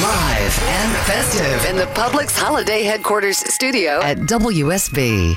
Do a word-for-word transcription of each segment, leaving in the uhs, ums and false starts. Live and festive in the Publix Holiday Headquarters studio at W S B.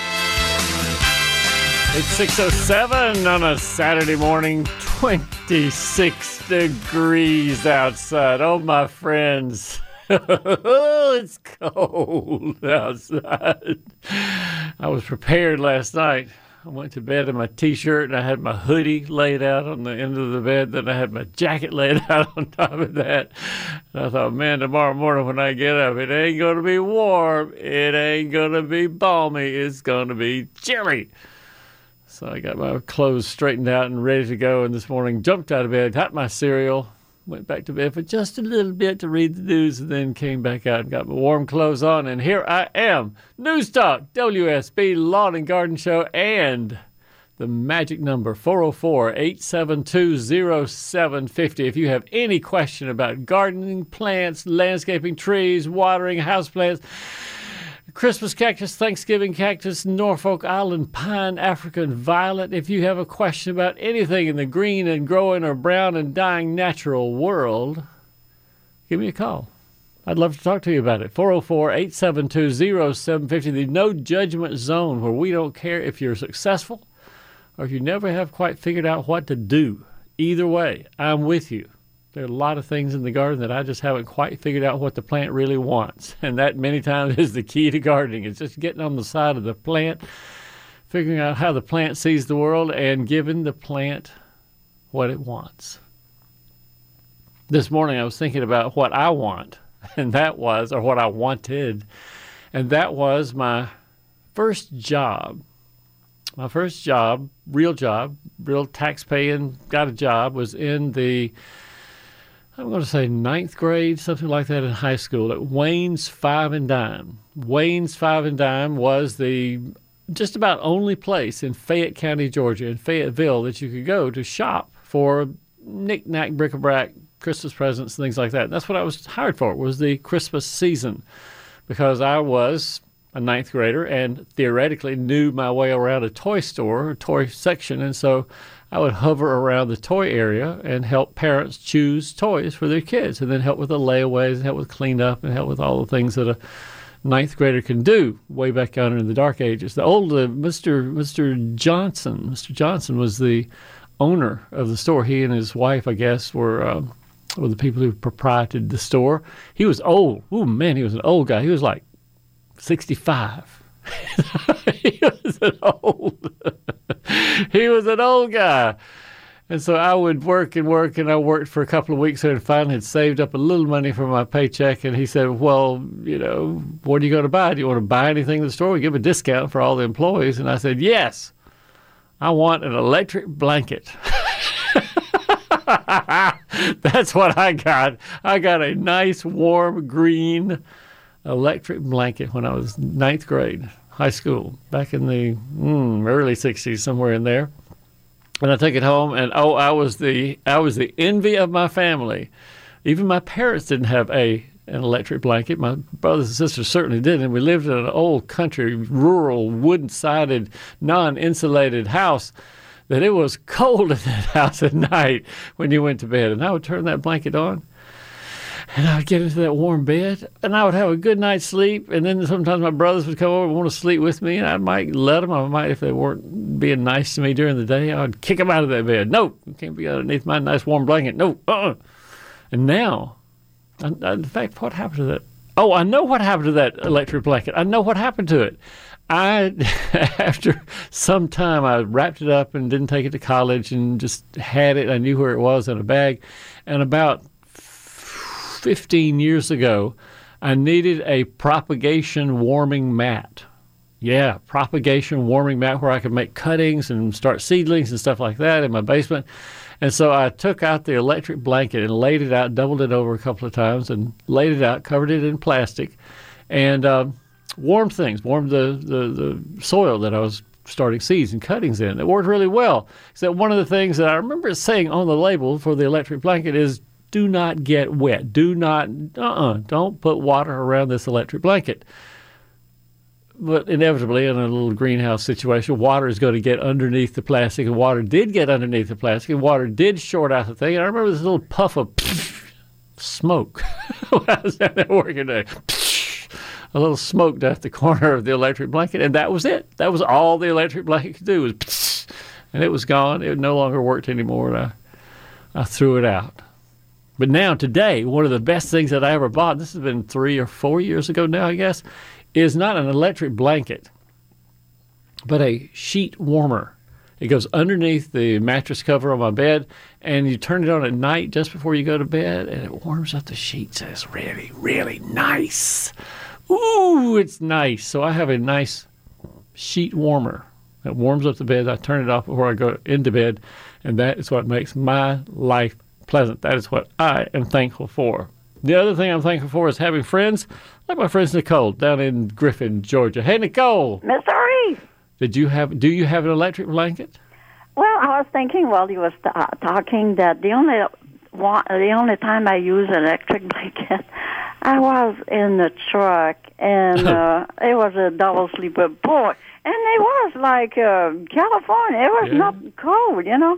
It's six oh seven on a Saturday morning, twenty-six degrees outside. Oh, my friends, it's cold outside. I was prepared last night. I went to bed in my T-shirt, and I had my hoodie laid out on the end of the bed. Then I had my jacket laid out on top of that. And I thought, man, tomorrow morning when I get up, it ain't going to be warm. It ain't going to be balmy. It's going to be chilly. So I got my clothes straightened out and ready to go, and this morning jumped out of bed, got my cereal, went back to bed for just a little bit to read the news, and then came back out and got my warm clothes on, and here I am. News Talk, W S B, Lawn and Garden Show, and the magic number, four oh four, eight seven two, oh seven five oh. If you have any question about gardening, plants, landscaping, trees, watering, houseplants, Christmas cactus, Thanksgiving cactus, Norfolk Island pine, African violet. If you have a question about anything in the green and growing or brown and dying natural world, give me a call. I'd love to talk to you about it. four oh four, eight seven two, oh seven five oh, the no judgment zone where we don't care if you're successful or if you never have quite figured out what to do. Either way, I'm with you. There are a lot of things in the garden that I just haven't quite figured out what the plant really wants. And that many times is the key to gardening. It's just getting on the side of the plant, figuring out how the plant sees the world, and giving the plant what it wants. This morning I was thinking about what I want, and that was, or what I wanted, and that was my first job. My first job, real job, real tax-paying, got a job, was in the I'm going to say ninth grade, something like that, in high school at Wayne's Five and Dime. Wayne's Five and Dime was the just about only place in Fayette County, Georgia, in Fayetteville, that you could go to shop for knick-knack, bric-a-brac, Christmas presents, things like that. And that's what I was hired for, was the Christmas season, because I was a ninth grader and theoretically knew my way around a toy store, a toy section, and so I would hover around the toy area and help parents choose toys for their kids, and then help with the layaways, and help with cleanup, and help with all the things that a ninth grader can do way back down in the dark ages. The old uh, Mister Mister Johnson, Mister Johnson was the owner of the store. He and his wife, I guess, were, um, were the people who proprieted the store. He was old. Oh, man, he was an old guy. He was like sixty-five. He was an old he was an old guy. And so I would work and work, and I worked for a couple of weeks there, and finally had saved up a little money for my paycheck. And he said, well, you know, what are you going to buy? Do you want to buy anything in the store? We give a discount for all the employees. And I said, yes, I want an electric blanket. That's what I got. I got a nice, warm, green electric blanket when I was ninth grade, high school, back in the mm, early sixties, somewhere in there. And I took it home, and oh, I was the I was the envy of my family. Even my parents didn't have a an electric blanket. My brothers and sisters certainly didn't. And we lived in an old country, rural, wooden-sided, non-insulated house, that it was cold in that house at night when you went to bed. And I would turn that blanket on, and I would get into that warm bed, and I would have a good night's sleep. And then sometimes my brothers would come over and want to sleep with me, and I might let them. I might, if they weren't being nice to me during the day, I would kick them out of that bed. No, you can't be underneath my nice warm blanket. No, uh-uh. And now, I, I, in fact, what happened to that? Oh, I know what happened to that electric blanket. I know what happened to it. I, after some time, I wrapped it up and didn't take it to college and just had it. I knew where it was in a bag. And about fifteen years ago, I needed a propagation warming mat. Yeah, propagation warming mat where I could make cuttings and start seedlings and stuff like that in my basement. And so I took out the electric blanket and laid it out, doubled it over a couple of times, and laid it out, covered it in plastic, and um, warmed things, warmed the, the, the soil that I was starting seeds and cuttings in. It worked really well. Except one of the things that I remember saying on the label for the electric blanket is, do not get wet. Do not, uh-uh, don't put water around this electric blanket. But inevitably, in a little greenhouse situation, water is going to get underneath the plastic, and water did get underneath the plastic, and water did short out the thing. And I remember this little puff of smoke when I was down there working there. A little smoke down at the corner of the electric blanket, and that was it. That was all the electric blanket could do, was and it was gone. It no longer worked anymore, and I, I threw it out. But now, today, one of the best things that I ever bought, this has been three or four years ago now, I guess, is not an electric blanket, but a sheet warmer. It goes underneath the mattress cover on my bed, and you turn it on at night just before you go to bed, and it warms up the sheets. It's really, really nice. Ooh, it's nice. So I have a nice sheet warmer that warms up the bed. I turn it off before I go into bed, and that is what makes my life pleasant. That is what I am thankful for. The other thing I'm thankful for is having friends, like my friends Nicole down in Griffin, Georgia. Hey, Nicole. Missouri. Did you have? Do you have an electric blanket? Well, I was thinking while you were uh, talking that the only one, the only time I use an electric blanket, I was in the truck, and uh, it was a double sleeper, boy, and it was like uh, California. It was yeah. not cold, you know.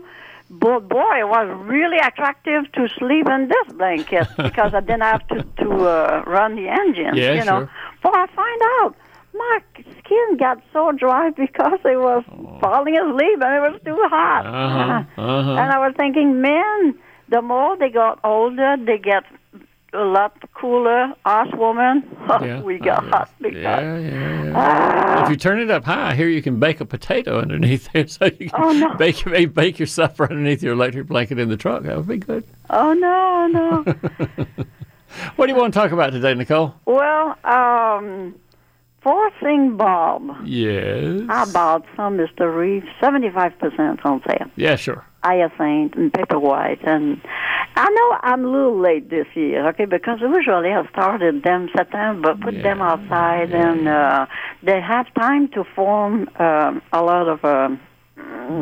But boy, it was really attractive to sleep in this blanket because I didn't have to, to uh, run the engines, yeah, you know. Sure. But I find out my skin got so dry because it was oh. falling asleep and it was too hot. Uh-huh. Uh-huh. And I was thinking, men, the more they got older, they get a lot cooler. Us women, yeah. we got oh, hot yeah. because. Yeah, yeah, yeah. Uh, if you turn it up high, here you can bake a potato underneath there, so you can oh, no. bake bake your supper underneath your electric blanket in the truck. That would be good. Oh no, no. What do you want to talk about today, Nicole? Well, um, four-thing bulb. Yes. I bought some, Mister Reeves, seventy-five percent on sale. Yeah, sure. Hyacinth and paper white, and I know I'm a little late this year, okay, because usually I started them September, put yeah, them outside, yeah. and uh, they have time to form um, a lot of um,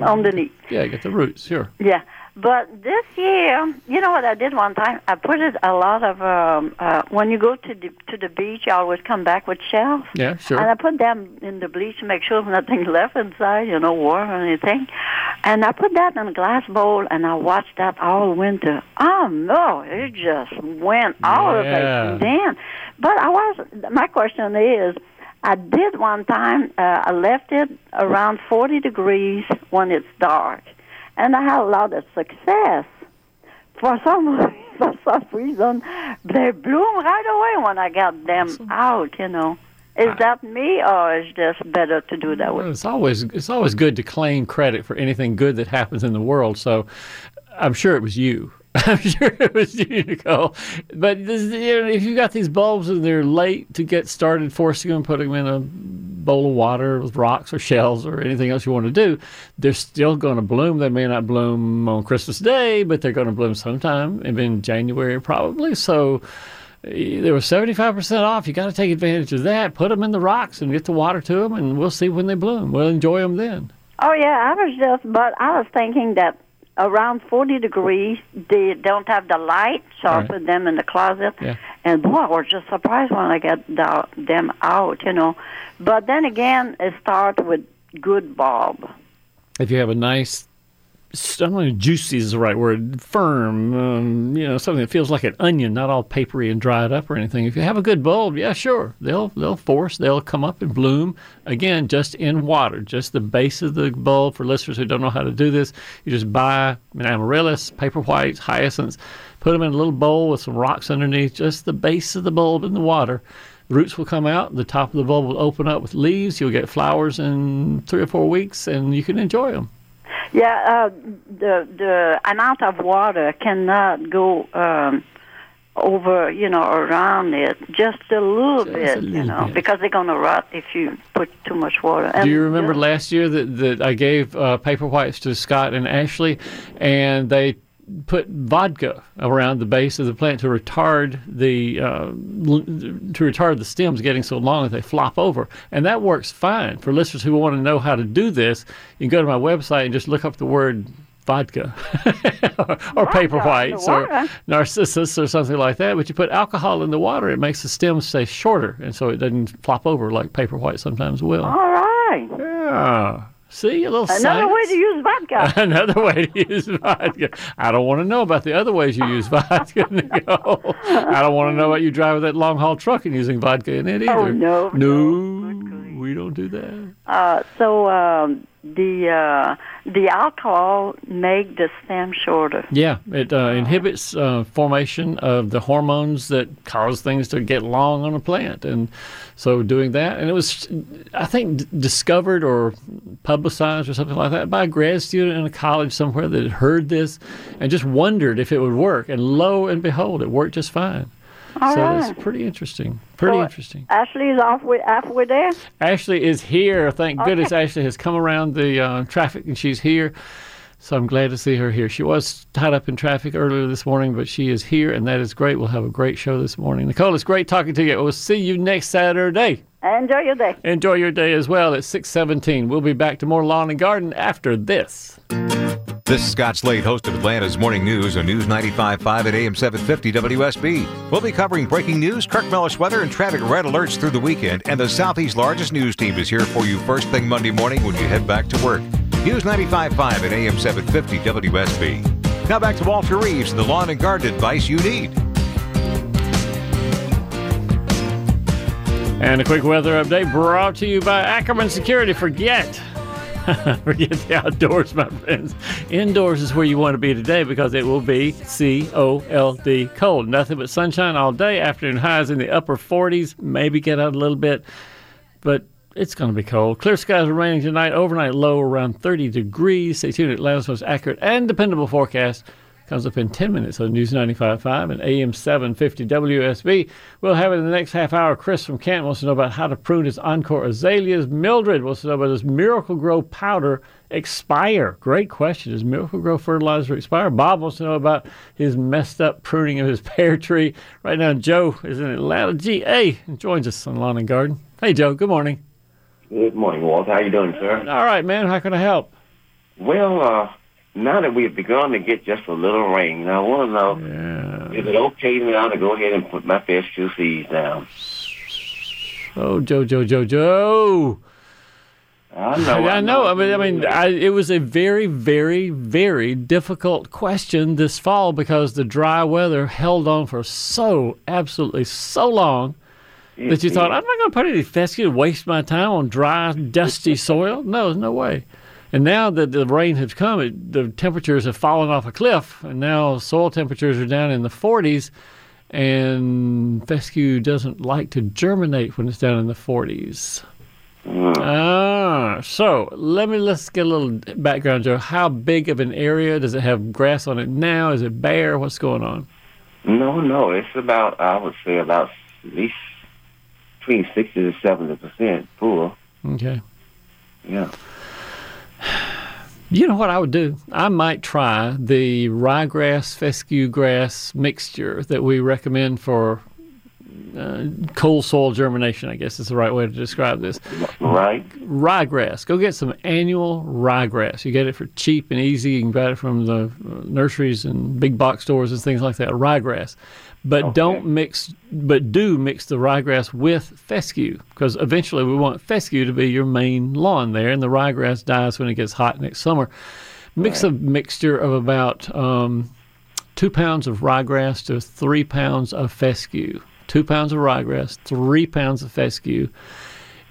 underneath. Yeah, get the roots, sure. Yeah, but this year, you know what I did one time? I put it a lot of, um, uh, when you go to the, to the beach, I always come back with shells. Yeah, sure. And I put them in the bleach to make sure there's nothing left inside, you know, warm or anything. And I put that in a glass bowl, and I watched that all winter. Oh, no, it just went all yeah. the way down. But I was, my question is, I did one time, uh, I left it around forty degrees when it's dark, and I had a lot of success. For some for some reason, they bloom right away when I got them out, you know. Is that me, or is this better to do that way? Well, it's always it's always good to claim credit for anything good that happens in the world. So, I'm sure it was you. I'm sure it was you, Nicole. But this, you know, if you've got these bulbs and they're late to get started, forcing them, putting them in a bowl of water with rocks or shells or anything else you want to do, they're still going to bloom. They may not bloom on Christmas Day, but they're going to bloom sometime in January probably. So. They were seventy-five percent off. You got to take advantage of that. Put them in the rocks and get the water to them, and we'll see when they bloom. We'll enjoy them then. Oh, yeah. I was just, but I was thinking that around forty degrees, they don't have the light, so right. I put them in the closet. Yeah. And, boy, I was just surprised when I got the, them out, you know. But then again, it starts with good bulb. If you have a nice... I don't know, juicy is the right word, firm, um, you know, something that feels like an onion, not all papery and dried up or anything. If you have a good bulb, yeah, sure, they'll they'll force, they'll come up and bloom, again, just in water, just the base of the bulb. For listeners who don't know how to do this, you just buy an amaryllis, paper whites, hyacinths, put them in a little bowl with some rocks underneath, just the base of the bulb in the water. Roots will come out, the top of the bulb will open up with leaves, you'll get flowers in three or four weeks, and you can enjoy them. Yeah, uh, the the amount of water cannot go um, over, you know, around it. Just a little just bit, a little you know, bit. Because they're going to rot if you put too much water. And do you remember last year that, that I gave uh, paper whites to Scott and Ashley, and they put vodka around the base of the plant to retard the uh, to retard the stems getting so long that they flop over. And that works fine. For listeners who want to know how to do this, you can go to my website and just look up the word vodka or, or paper whites or narcissus or something like that. But you put alcohol in the water, it makes the stem stay shorter, and so it doesn't flop over like paper white sometimes will. All right. Yeah. See, a little science. Another way to use vodka. Another way to use vodka. I don't want to know about the other ways you use vodka, Nicole. I don't want to know about you driving that long-haul truck and using vodka in it either. Oh, no. No, no we don't do that. Uh, so um, the uh, the alcohol make the stem shorter. Yeah, it uh, inhibits uh, formation of the hormones that cause things to get long on a plant. And so doing that, and it was, I think, d discovered or publicized or something like that by a grad student in a college somewhere that had heard this and just wondered if it would work. And lo and behold, it worked just fine. All so right. It's pretty interesting. Pretty so interesting. Ashley is off with, halfway there? Ashley is here. Thank okay. goodness Ashley has come around the uh, traffic, and she's here. So I'm glad to see her here. She was tied up in traffic earlier this morning, but she is here, and that is great. We'll have a great show this morning. Nicole, it's great talking to you. We'll see you next Saturday. Enjoy your day. Enjoy your day as well. It's six seventeen. We'll be back to more Lawn and Garden after this. This is Scott Slade, host of Atlanta's Morning News on News ninety-five point five at A M seven fifty W S B. We'll be covering breaking news, Kirk Mellish weather, and traffic red alerts through the weekend. And the Southeast's largest news team is here for you first thing Monday morning when you head back to work. News ninety-five point five at A M seven fifty W S B. Now back to Walter Reeves and the lawn and garden advice you need. And a quick weather update brought to you by Ackerman Security. Forget. Forget the outdoors, my friends. Indoors is where you want to be today because it will be C O L D, cold. Nothing but sunshine all day. Afternoon highs in the upper forties. Maybe get out a little bit, but it's going to be cold. Clear skies remaining tonight. Overnight low around thirty degrees. Stay tuned. Atlanta's most accurate and dependable forecast comes up in ten minutes on News ninety-five point five and A M seven fifty W S B. We'll have it in the next half hour. Chris from Canton wants to know about how to prune his Encore azaleas. Mildred wants to know about does Miracle-Gro powder expire? Great question. Does Miracle-Gro fertilizer expire? Bob wants to know about his messed up pruning of his pear tree. Right now, Joe is in Atlanta, G A, and joins us on Lawn and Garden. Hey, Joe. Good morning. Good morning, Walt. How you doing, sir? All right, man. How can I help? Well, uh... now that we've begun to get just a little rain, I want to know, yeah. is it okay now to go ahead and put my best two seeds down? Oh, Joe, Joe, Joe, Joe. I know. I, I know. know. I mean, I mean I, it was a very, very, very difficult question this fall because the dry weather held on for so, absolutely so long it that you is. thought, I'm not going to put any fescue to waste my time on dry, dusty soil. No, there's no way. And now that the rain has come, it, the temperatures have fallen off a cliff, and now soil temperatures are down in the forties, and fescue doesn't like to germinate when it's down in the forties. Mm. Ah, so let me let's get a little background, Joe. How big of an area does it have grass on it now? Is it bare? What's going on? No, no, it's about I would say about at least between sixty to seventy percent full. Okay. Yeah. You know what I would do? I might try the ryegrass, fescue grass mixture that we recommend for uh, cold soil germination, I guess is the right way to describe this. Right. Ryegrass. Go get some annual ryegrass. You get it for cheap and easy. You can buy it from the nurseries and big box stores and things like that, ryegrass. But okay. don't mix, but do mix the ryegrass with fescue because eventually we want fescue to be your main lawn there, and the ryegrass dies when it gets hot next summer. Mix right. a mixture of about um, two pounds of ryegrass to three pounds of fescue. Two pounds of ryegrass, three pounds of fescue.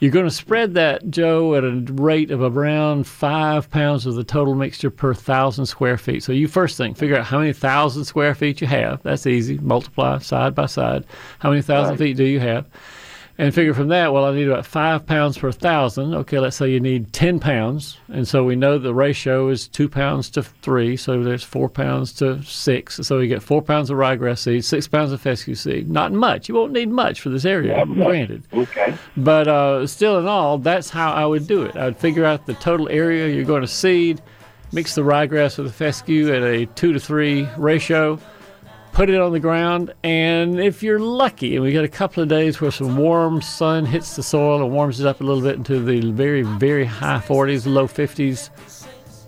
You're going to spread that, Joe, at a rate of around five pounds of the total mixture per thousand square feet. So you first thing, figure out how many thousand square feet you have. That's easy. Multiply side by side. How many thousand right. feet do you have? And figure from that, well, I need about five pounds per thousand. Okay, let's say you need ten pounds. And so we know the ratio is two pounds to three. So there's four pounds to six. So you get four pounds of ryegrass seed, six pounds of fescue seed. Not much. You won't need much for this area, yeah, granted. Okay. But uh, still in all, that's how I would do it. I would figure out the total area you're going to seed. mix the ryegrass with the fescue at a two to three ratio, put it on the ground, and if you're lucky, and we got a couple of days where some warm sun hits the soil and warms it up a little bit into the very, very high forties, low fifties,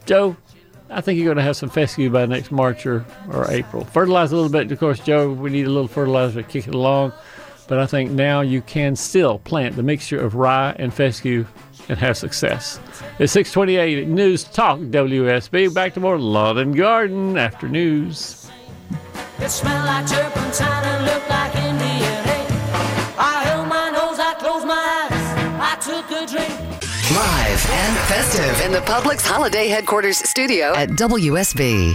Joe, I think you're going to have some fescue by next March or, or April. Fertilize a little bit, of course, Joe, we need a little fertilizer to kick it along, but I think now you can still plant the mixture of rye and fescue and have success. It's six twenty-eight at News Talk W S B. Back to more Lawn and Garden after news. It smelled like turpentine and looked like Indian hay. I held my nose, I closed my eyes, I took a drink. Live and festive in the Publix Holiday Headquarters studio at W S B.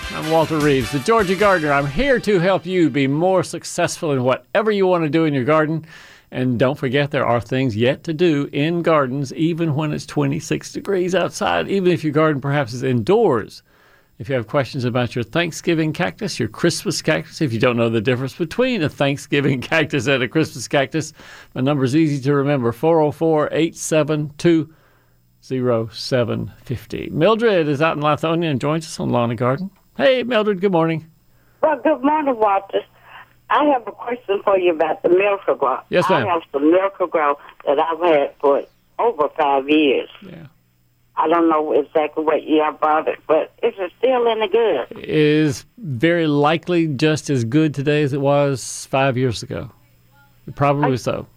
I'm Walter Reeves, the Georgia Gardener. I'm here to help you be more successful in whatever you want to do in your garden. And don't forget, there are things yet to do in gardens, even when it's twenty-six degrees outside, even if your garden perhaps is indoors. If you have questions about your Thanksgiving cactus, your Christmas cactus, if you don't know the difference between a Thanksgiving cactus and a Christmas cactus, my number is easy to remember, four oh four, eight seven two, oh seven five oh. Mildred is out in Lithonia and joins us on Lawn and Garden. Hey, Mildred, good morning. Well, good morning, Walter. I have a question for you about the milk grow. Yes, ma'am. I have some milk grow that I've had for over five years. Yeah. I don't know exactly what year I bought it, but it's still in the good. It is very likely just as good today as it was five years ago. Probably I, so.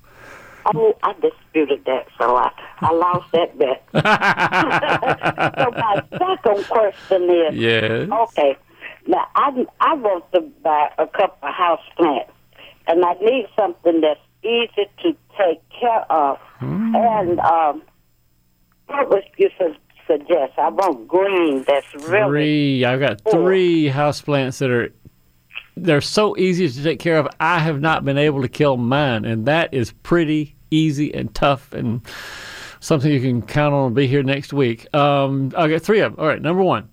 Oh, I disputed that, so I, I lost that bet. So my second question is, yes. Okay, now I, I want to buy a couple of house plants, and I need something that's easy to take care of. Mm. And um, what would you su- suggest? I want green that's really... Three. I've got cool. three house plants that are... They're so easy to take care of. I have not been able to kill mine, and that is pretty easy and tough and something you can count on to be here next week. Um, I'll get three of them. All right, number one.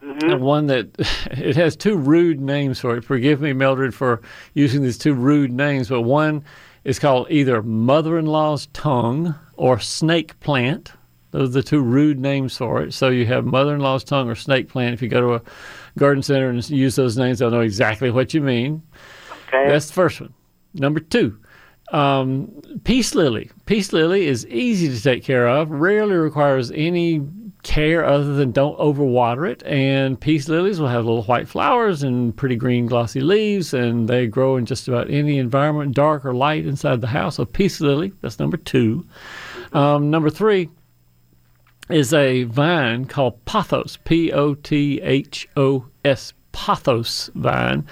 Mm-hmm. And one that it has two rude names for it. Forgive me, Mildred, for using these two rude names, but one is called either mother-in-law's tongue or snake plant. Those are the two rude names for it. So you have mother-in-law's tongue or snake plant. If you go to a garden center and use those names, they'll know exactly what you mean. Okay. That's the first one. Number two, um, peace lily. Peace lily is easy to take care of, rarely requires any care other than don't overwater it. And peace lilies will have little white flowers and pretty green glossy leaves, and they grow in just about any environment, dark or light, inside the house. So peace lily, that's number two. Um, number three is a vine called pothos, P O T H O S, pothos vine.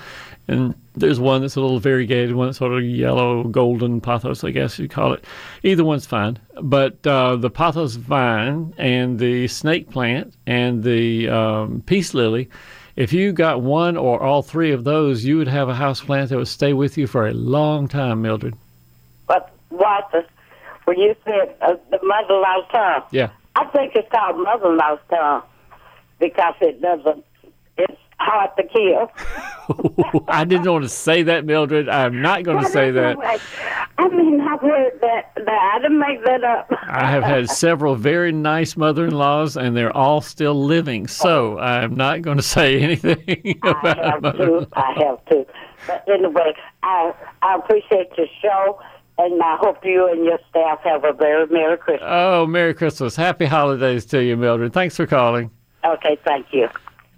And there's one that's a little variegated, one that's sort of yellow, golden pothos, I guess you'd call it. Either one's fine. But uh, the pothos vine and the snake plant and the um, peace lily, if you got one or all three of those, you would have a house plant that would stay with you for a long time, Mildred. But, Walter, when you said uh, the mother-in-law's tongue. Yeah. I think it's called mother-in-law's tongue because it doesn't, it's hard to kill. I didn't want to say that, Mildred. I'm not going to say that. I mean, I've heard that, that. I didn't make that up. I have had several very nice mother-in-laws, and they're all still living, so I'm not going to say anything about I have to. I have to. But anyway, I, I appreciate your show. And I hope you and your staff have a very Merry Christmas. Oh, Merry Christmas. Happy holidays to you, Mildred. Thanks for calling. Okay, thank you.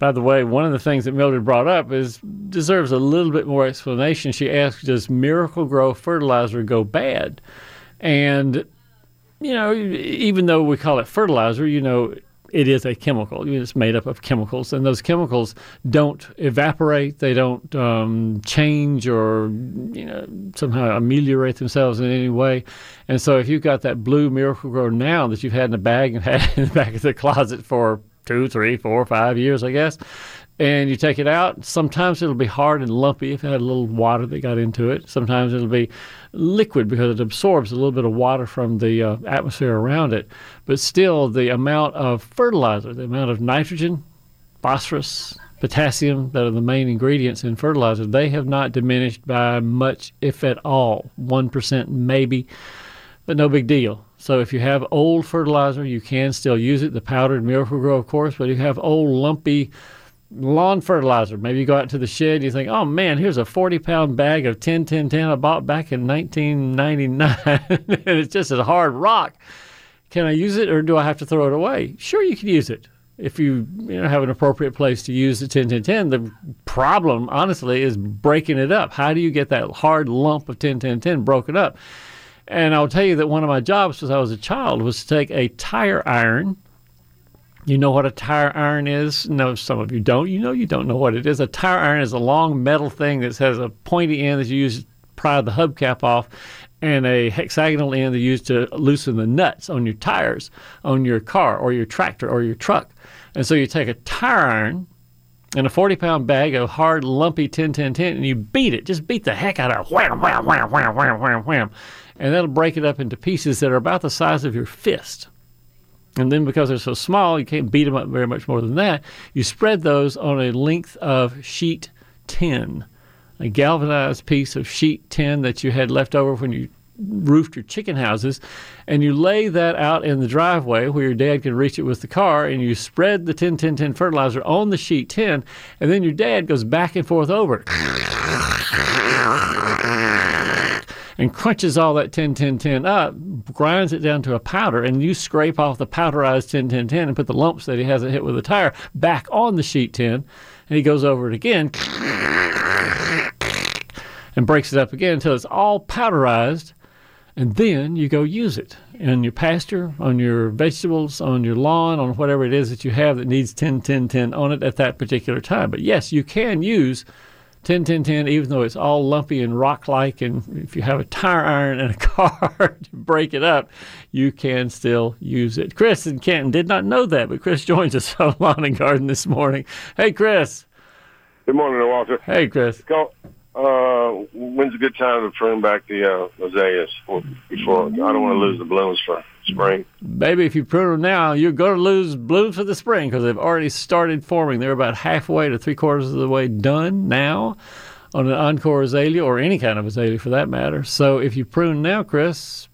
By the way, one of the things that Mildred brought up is deserves a little bit more explanation. She asked, does Miracle-Gro fertilizer go bad? And, you know, even though we call it fertilizer, you know, it is a chemical. It's made up of chemicals, and those chemicals don't evaporate. They don't um, change or, you know, somehow ameliorate themselves in any way. And so if you've got that blue Miracle-Gro now that you've had in a bag and had in the back of the closet for two, three, four, five years, I guess. And you take it out. Sometimes it'll be hard and lumpy if it had a little water that got into it. Sometimes it'll be liquid because it absorbs a little bit of water from the uh, atmosphere around it. But still, the amount of fertilizer, the amount of nitrogen, phosphorus, potassium that are the main ingredients in fertilizer, they have not diminished by much, if at all. one percent maybe, but no big deal. So if you have old fertilizer, you can still use it, the powdered Miracle-Gro, of course, but if you have old lumpy lawn fertilizer, maybe you go out to the shed, you think, oh man, here's a forty pound bag of ten ten ten I bought back in nineteen ninety-nine, and it's just a hard rock. Can I use it or do I have to throw it away? Sure, you can use it if you, you know, have an appropriate place to use the ten ten ten. The problem, honestly, is breaking it up. How do you get that hard lump of ten ten ten broken up? And I'll tell you that one of my jobs since I was a child was to take a tire iron. You know what a tire iron is? No, some of you don't. You know you don't know what it is. A tire iron is a long metal thing that has a pointy end that you use to pry the hubcap off, and a hexagonal end that you use to loosen the nuts on your tires, on your car or your tractor or your truck. And so you take a tire iron and a forty pound bag of hard, lumpy ten ten ten, and you beat it. Just beat the heck out of it. Wham, wham, wham, wham, wham, wham, wham. And that'll break it up into pieces that are about the size of your fist. And then because they're so small, you can't beat them up very much more than that. You spread those on a length of sheet tin, a galvanized piece of sheet tin that you had left over when you roofed your chicken houses. And you lay that out in the driveway where your dad can reach it with the car, and you spread the ten ten ten fertilizer on the sheet tin, and then your dad goes back and forth over and crunches all that ten ten ten up, grinds it down to a powder, and you scrape off the powderized ten ten ten and put the lumps that he hasn't hit with the tire back on the sheet tin, and he goes over it again and breaks it up again until it's all powderized, and then you go use it in your pasture, on your vegetables, on your lawn, on whatever it is that you have that needs ten ten ten on it at that particular time. But yes, you can use ten ten ten, even though it's all lumpy and rock-like, and if you have a tire iron and a car to break it up, you can still use it. Chris in Canton did not know that, but Chris joins us on Lawn and Garden this morning. Hey, Chris. Good morning, Walter. Hey, Chris. Uh, when's a good time to prune back the uh, azaleas? Before, I don't want to lose the blooms for spring. Baby, if you prune them now, you're going to lose blooms for the spring because they've already started forming. They're about halfway to three-quarters of the way done now on an Encore azalea, or any kind of azalea for that matter. So if you prune now, Chris,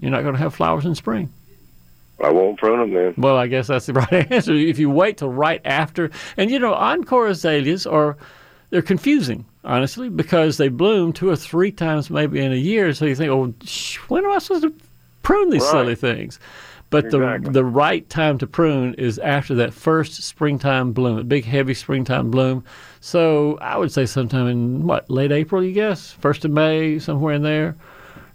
you're not going to have flowers in spring. I won't prune them then. Well, I guess that's the right answer. If you wait till right after. And, you know, Encore azaleas are, they're confusing, honestly, because they bloom two or three times maybe in a year. So you think, oh, sh- when am I supposed to prune these right. silly things? But exactly. the the right time to prune is after that first springtime bloom, a big, heavy springtime bloom. So I would say sometime in, what, late April, you guess? First of May, somewhere in there.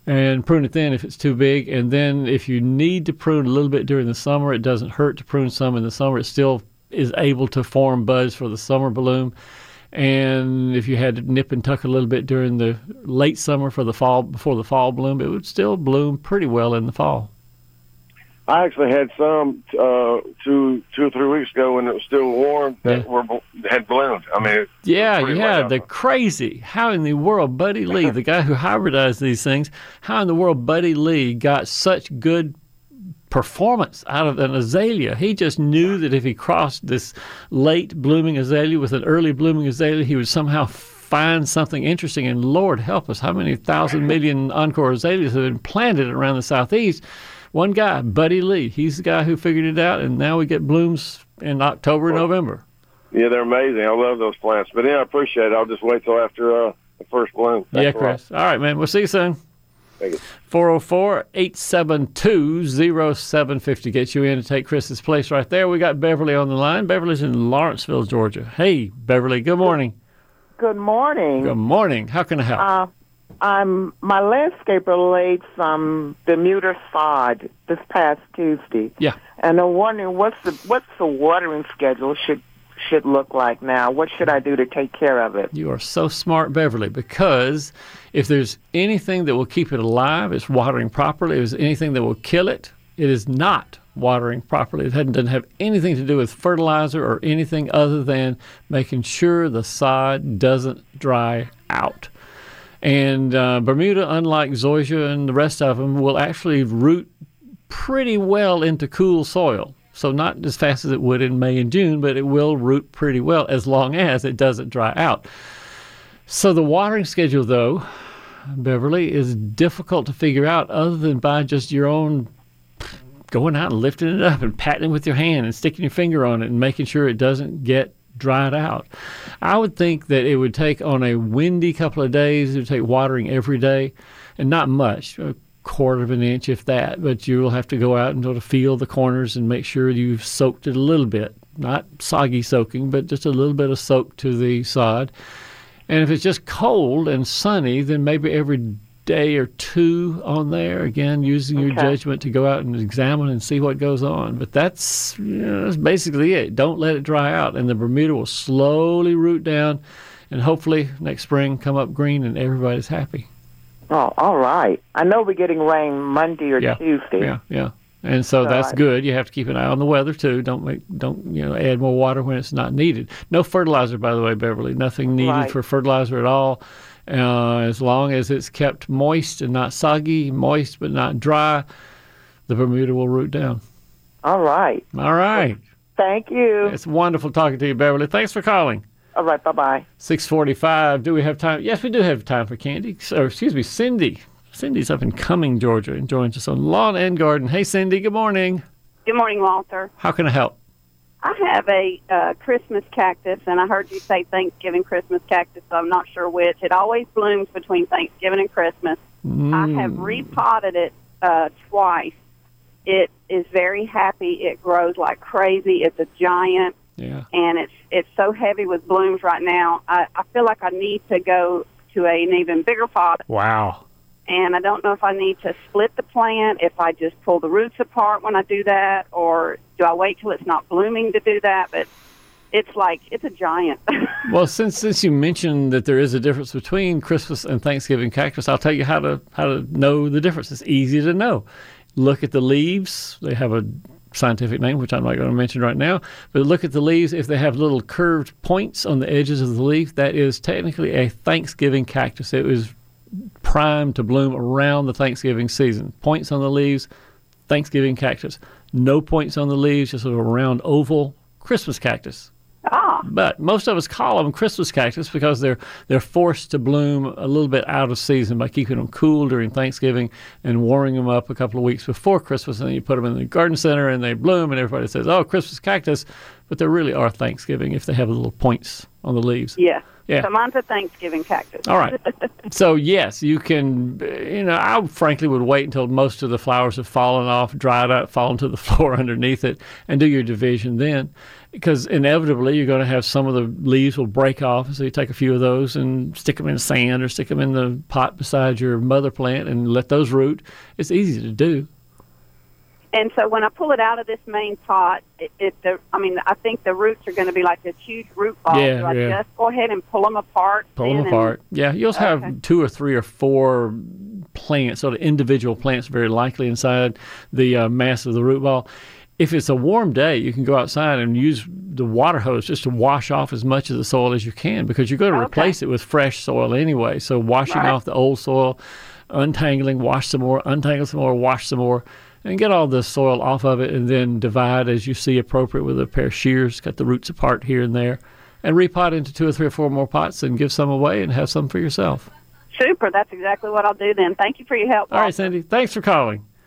And prune it then if it's too big. And then if you need to prune a little bit during the summer, it doesn't hurt to prune some in the summer. It still is able to form buds for the summer bloom. And if you had to nip and tuck a little bit during the late summer for the fall, before the fall bloom, it would still bloom pretty well in the fall. I actually had some uh, two, two or three weeks ago when it was still warm that yeah. were had bloomed. I mean, it, yeah, it yeah, they're crazy. How in the world, Buddy Lee, the guy who hybridized these things, how in the world, Buddy Lee got such good performance out of an azalea? He just knew that if he crossed this late blooming azalea with an early blooming azalea, he would somehow find something interesting. And Lord help us, how many thousand million Encore azaleas have been planted around the Southeast? One guy, Buddy Lee, he's the guy who figured it out, and now we get blooms in October and November. Yeah, they're amazing. I love those plants. But yeah, I appreciate it. I'll just wait till after uh, the first bloom. That's yeah, Chris. All right, man. We'll see you soon. four oh four, eight seven two, oh seven five oh gets you in to take Chris's place right there. We got Beverly on the line. Beverly's in Lawrenceville, Georgia. Hey, Beverly, good morning. Good morning. Good morning. How can I help? Uh, I'm my landscaper laid some Bermuda sod this past Tuesday. Yeah. And I'm wondering what's the what's the watering schedule should should look like now? What should I do to take care of it? You are so smart, Beverly, because if there's anything that will keep it alive, it's watering properly. If there's anything that will kill it, it is not watering properly. It hadn't, didn't have anything to do with fertilizer or anything other than making sure the sod doesn't dry out. And uh, Bermuda, unlike zoysia and the rest of them, will actually root pretty well into cool soil. So not as fast as it would in May and June, but it will root pretty well as long as it doesn't dry out. So the watering schedule, though, Beverly, is difficult to figure out other than by just your own going out and lifting it up and patting it with your hand and sticking your finger on it and making sure it doesn't get dried out. I would think that it would take, on a windy couple of days, it would take watering every day, and not much, a quarter of an inch if that, but you'll have to go out and sort of feel the corners and make sure you've soaked it a little bit, not soggy soaking, but just a little bit of soak to the sod. And if it's just cold and sunny, then maybe every day or two on there, again, using okay. your judgment to go out and examine and see what goes on. But that's, you know, that's basically it. Don't let it dry out. And the Bermuda will slowly root down and hopefully next spring come up green and everybody's happy. Oh, all right. I know we're getting rain Monday or yeah, Tuesday. Yeah, yeah. And so all that's right. good. You have to keep an eye on the weather, too. Don't make, don't you know, add more water when it's not needed. No fertilizer, by the way, Beverly. Nothing needed right. for fertilizer at all. Uh, as long as it's kept moist and not soggy, moist but not dry, the Bermuda will root down. All right. All right. Well, thank you. It's wonderful talking to you, Beverly. Thanks for calling. All right. Bye-bye. six forty-five. Do we have time? Yes, we do have time for Candy. Or excuse me, Cindy. Cindy's up in Cumming, Georgia, and joins us on Lawn and Garden. Hey, Cindy. Good morning. Good morning, Walter. How can I help? I have a uh, Christmas cactus, and I heard you say Thanksgiving Christmas cactus, so I'm not sure which. It always blooms between Thanksgiving and Christmas. Mm. I have repotted it uh, twice. It is very happy. It grows like crazy. It's a giant, yeah. and it's it's so heavy with blooms right now. I, I feel like I need to go to a, an even bigger pot. Wow. And I don't know if I need to split the plant, if I just pull the roots apart when I do that, or do I wait till it's not blooming to do that? But it's like, it's a giant. Well, since since you mentioned that there is a difference between Christmas and Thanksgiving cactus, I'll tell you how to how to know the difference. It's easy to know. Look at the leaves. They have a scientific name, which I'm not going to mention right now, but look at the leaves. If they have little curved points on the edges of the leaf, that is technically a Thanksgiving cactus. It was primed to bloom around the Thanksgiving season. Points on the leaves, Thanksgiving cactus. No points on the leaves, just sort of a round oval Christmas cactus. Ah. But most of us call them Christmas cactus because they're they're forced to bloom a little bit out of season by keeping them cool during Thanksgiving and warming them up a couple of weeks before Christmas, and then you put them in the garden center and they bloom and everybody says, oh, Christmas cactus, but they really are Thanksgiving if they have little points on the leaves. Yeah. Yeah. So mine's a Thanksgiving cactus. All right. So, yes, you can, you know, I frankly would wait until most of the flowers have fallen off, dried up, fallen to the floor underneath it, and do your division then. Because inevitably you're going to have some of the leaves will break off. So you take a few of those and stick them in sand or stick them in the pot beside your mother plant and let those root. It's easy to do. And so when I pull it out of this main pot, it, it, the, I mean, I think the roots are going to be like this huge root ball. Yeah, so I yeah. just go ahead and pull them apart. Pull them apart. And, yeah, you'll okay. have two or three or four plants, sort of individual plants very likely inside the uh, mass of the root ball. If it's a warm day, you can go outside and use the water hose just to wash off as much of the soil as you can because you're going to okay. replace it with fresh soil anyway. So washing right. off the old soil, untangling, wash some more, untangle some more, wash some more. And get all the soil off of it and then divide as you see appropriate with a pair of shears, cut the roots apart here and there, and repot into two or three or four more pots and give some away and have some for yourself. Super. That's exactly what I'll do then. Thank you for your help. All right, Cindy. Thanks for calling.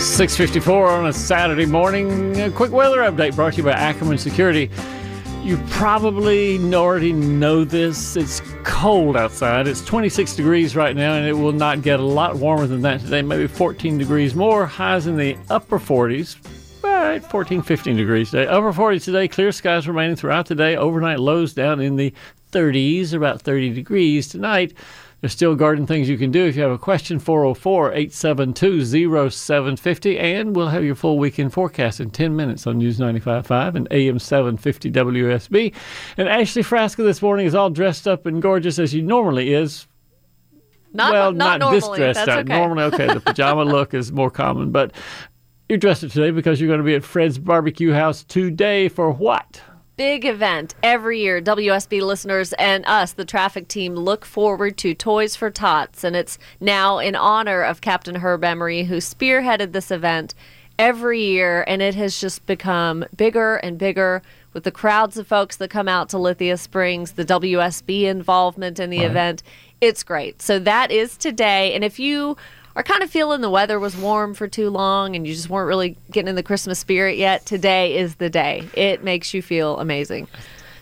six fifty-four on a Saturday morning. A quick weather update brought to you by Ackerman Security. You probably already know this. It's cold outside. It's twenty-six degrees right now, and it will not get a lot warmer than that today. Maybe fourteen degrees more. Highs in the upper forties. right, fourteen, fifteen degrees today. Upper forty today, clear skies remaining throughout the day. Overnight lows down in the thirties, about thirty degrees tonight. There's still garden things you can do. If you have a question, four oh four, eight seven two, oh seven five oh. And we'll have your full weekend forecast in ten minutes on News ninety-five point five and A M seven fifty W S B. And Ashley Frasca this morning is all dressed up and gorgeous as she normally is. Not, well, not, not this dressed out. Okay. Normally, okay, the pajama look is more common. But you're dressed up today because you're going to be at Fred's Barbecue House today for what? Big event every year. W S B listeners and us, the traffic team, look forward to Toys for Tots, and it's now in honor of Captain Herb Emery, who spearheaded this event every year, and it has just become bigger and bigger with the crowds of folks that come out to Lithia Springs, the W S B involvement in the right. event. It's great. So that is today, and if you are kind of feeling the weather was warm for too long and you just weren't really getting in the Christmas spirit yet, today is the day. It makes you feel amazing.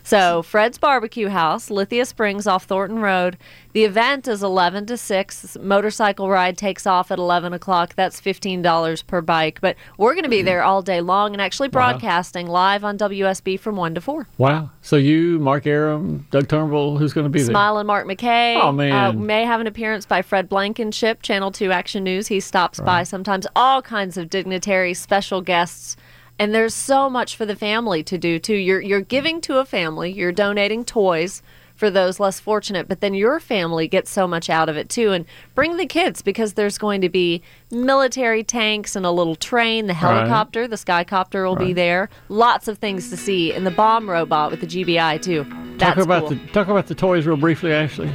So Fred's Barbecue House, Lithia Springs off Thornton Road. The event is eleven to six. This motorcycle ride takes off at eleven o'clock. That's fifteen dollars per bike. But we're going to be there all day long and actually broadcasting wow. live on W S B from one to four. Wow. So you, Mark Arum, Doug Turnbull, who's going to be there? Smiling Mark McKay. Oh, man. Uh, may have an appearance by Fred Blankenship, Channel two Action News. He stops right. by sometimes. All kinds of dignitaries, special guests. And there's so much for the family to do, too. You're you're giving to a family. You're donating toys for those less fortunate. But then your family gets so much out of it, too. And bring the kids, because there's going to be military tanks and a little train. The helicopter, right. the Skycopter will right. be there. Lots of things to see. And the bomb robot with the G B I, too. That's talk about cool. The, talk about the toys real briefly, Ashley.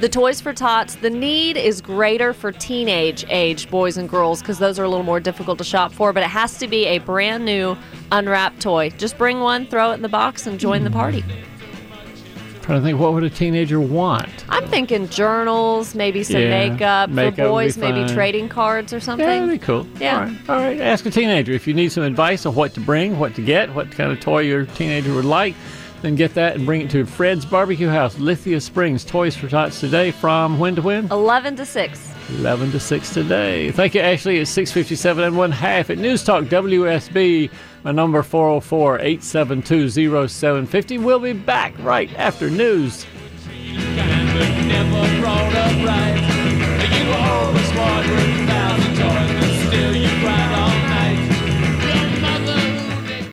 The Toys for Tots, the need is greater for teenage-aged boys and girls because those are a little more difficult to shop for, but it has to be a brand-new unwrapped toy. Just bring one, throw it in the box, and join the party. I'm trying to think, what would a teenager want? I'm thinking journals, maybe some yeah, makeup. makeup. For boys, maybe trading cards or something. Yeah, that'd be cool. Yeah. All right. All right. Ask a teenager if you need some advice on what to bring, what to get, what kind of toy your teenager would like. Then get that and bring it to Fred's Barbecue House, Lithia Springs. Toys for Tots today from when to when? eleven to six. eleven to six today. Thank you, Ashley. It's six fifty-seven and one half at News Talk W S B. My number four oh four, eight seven two, oh seven five oh. We'll be back right after news.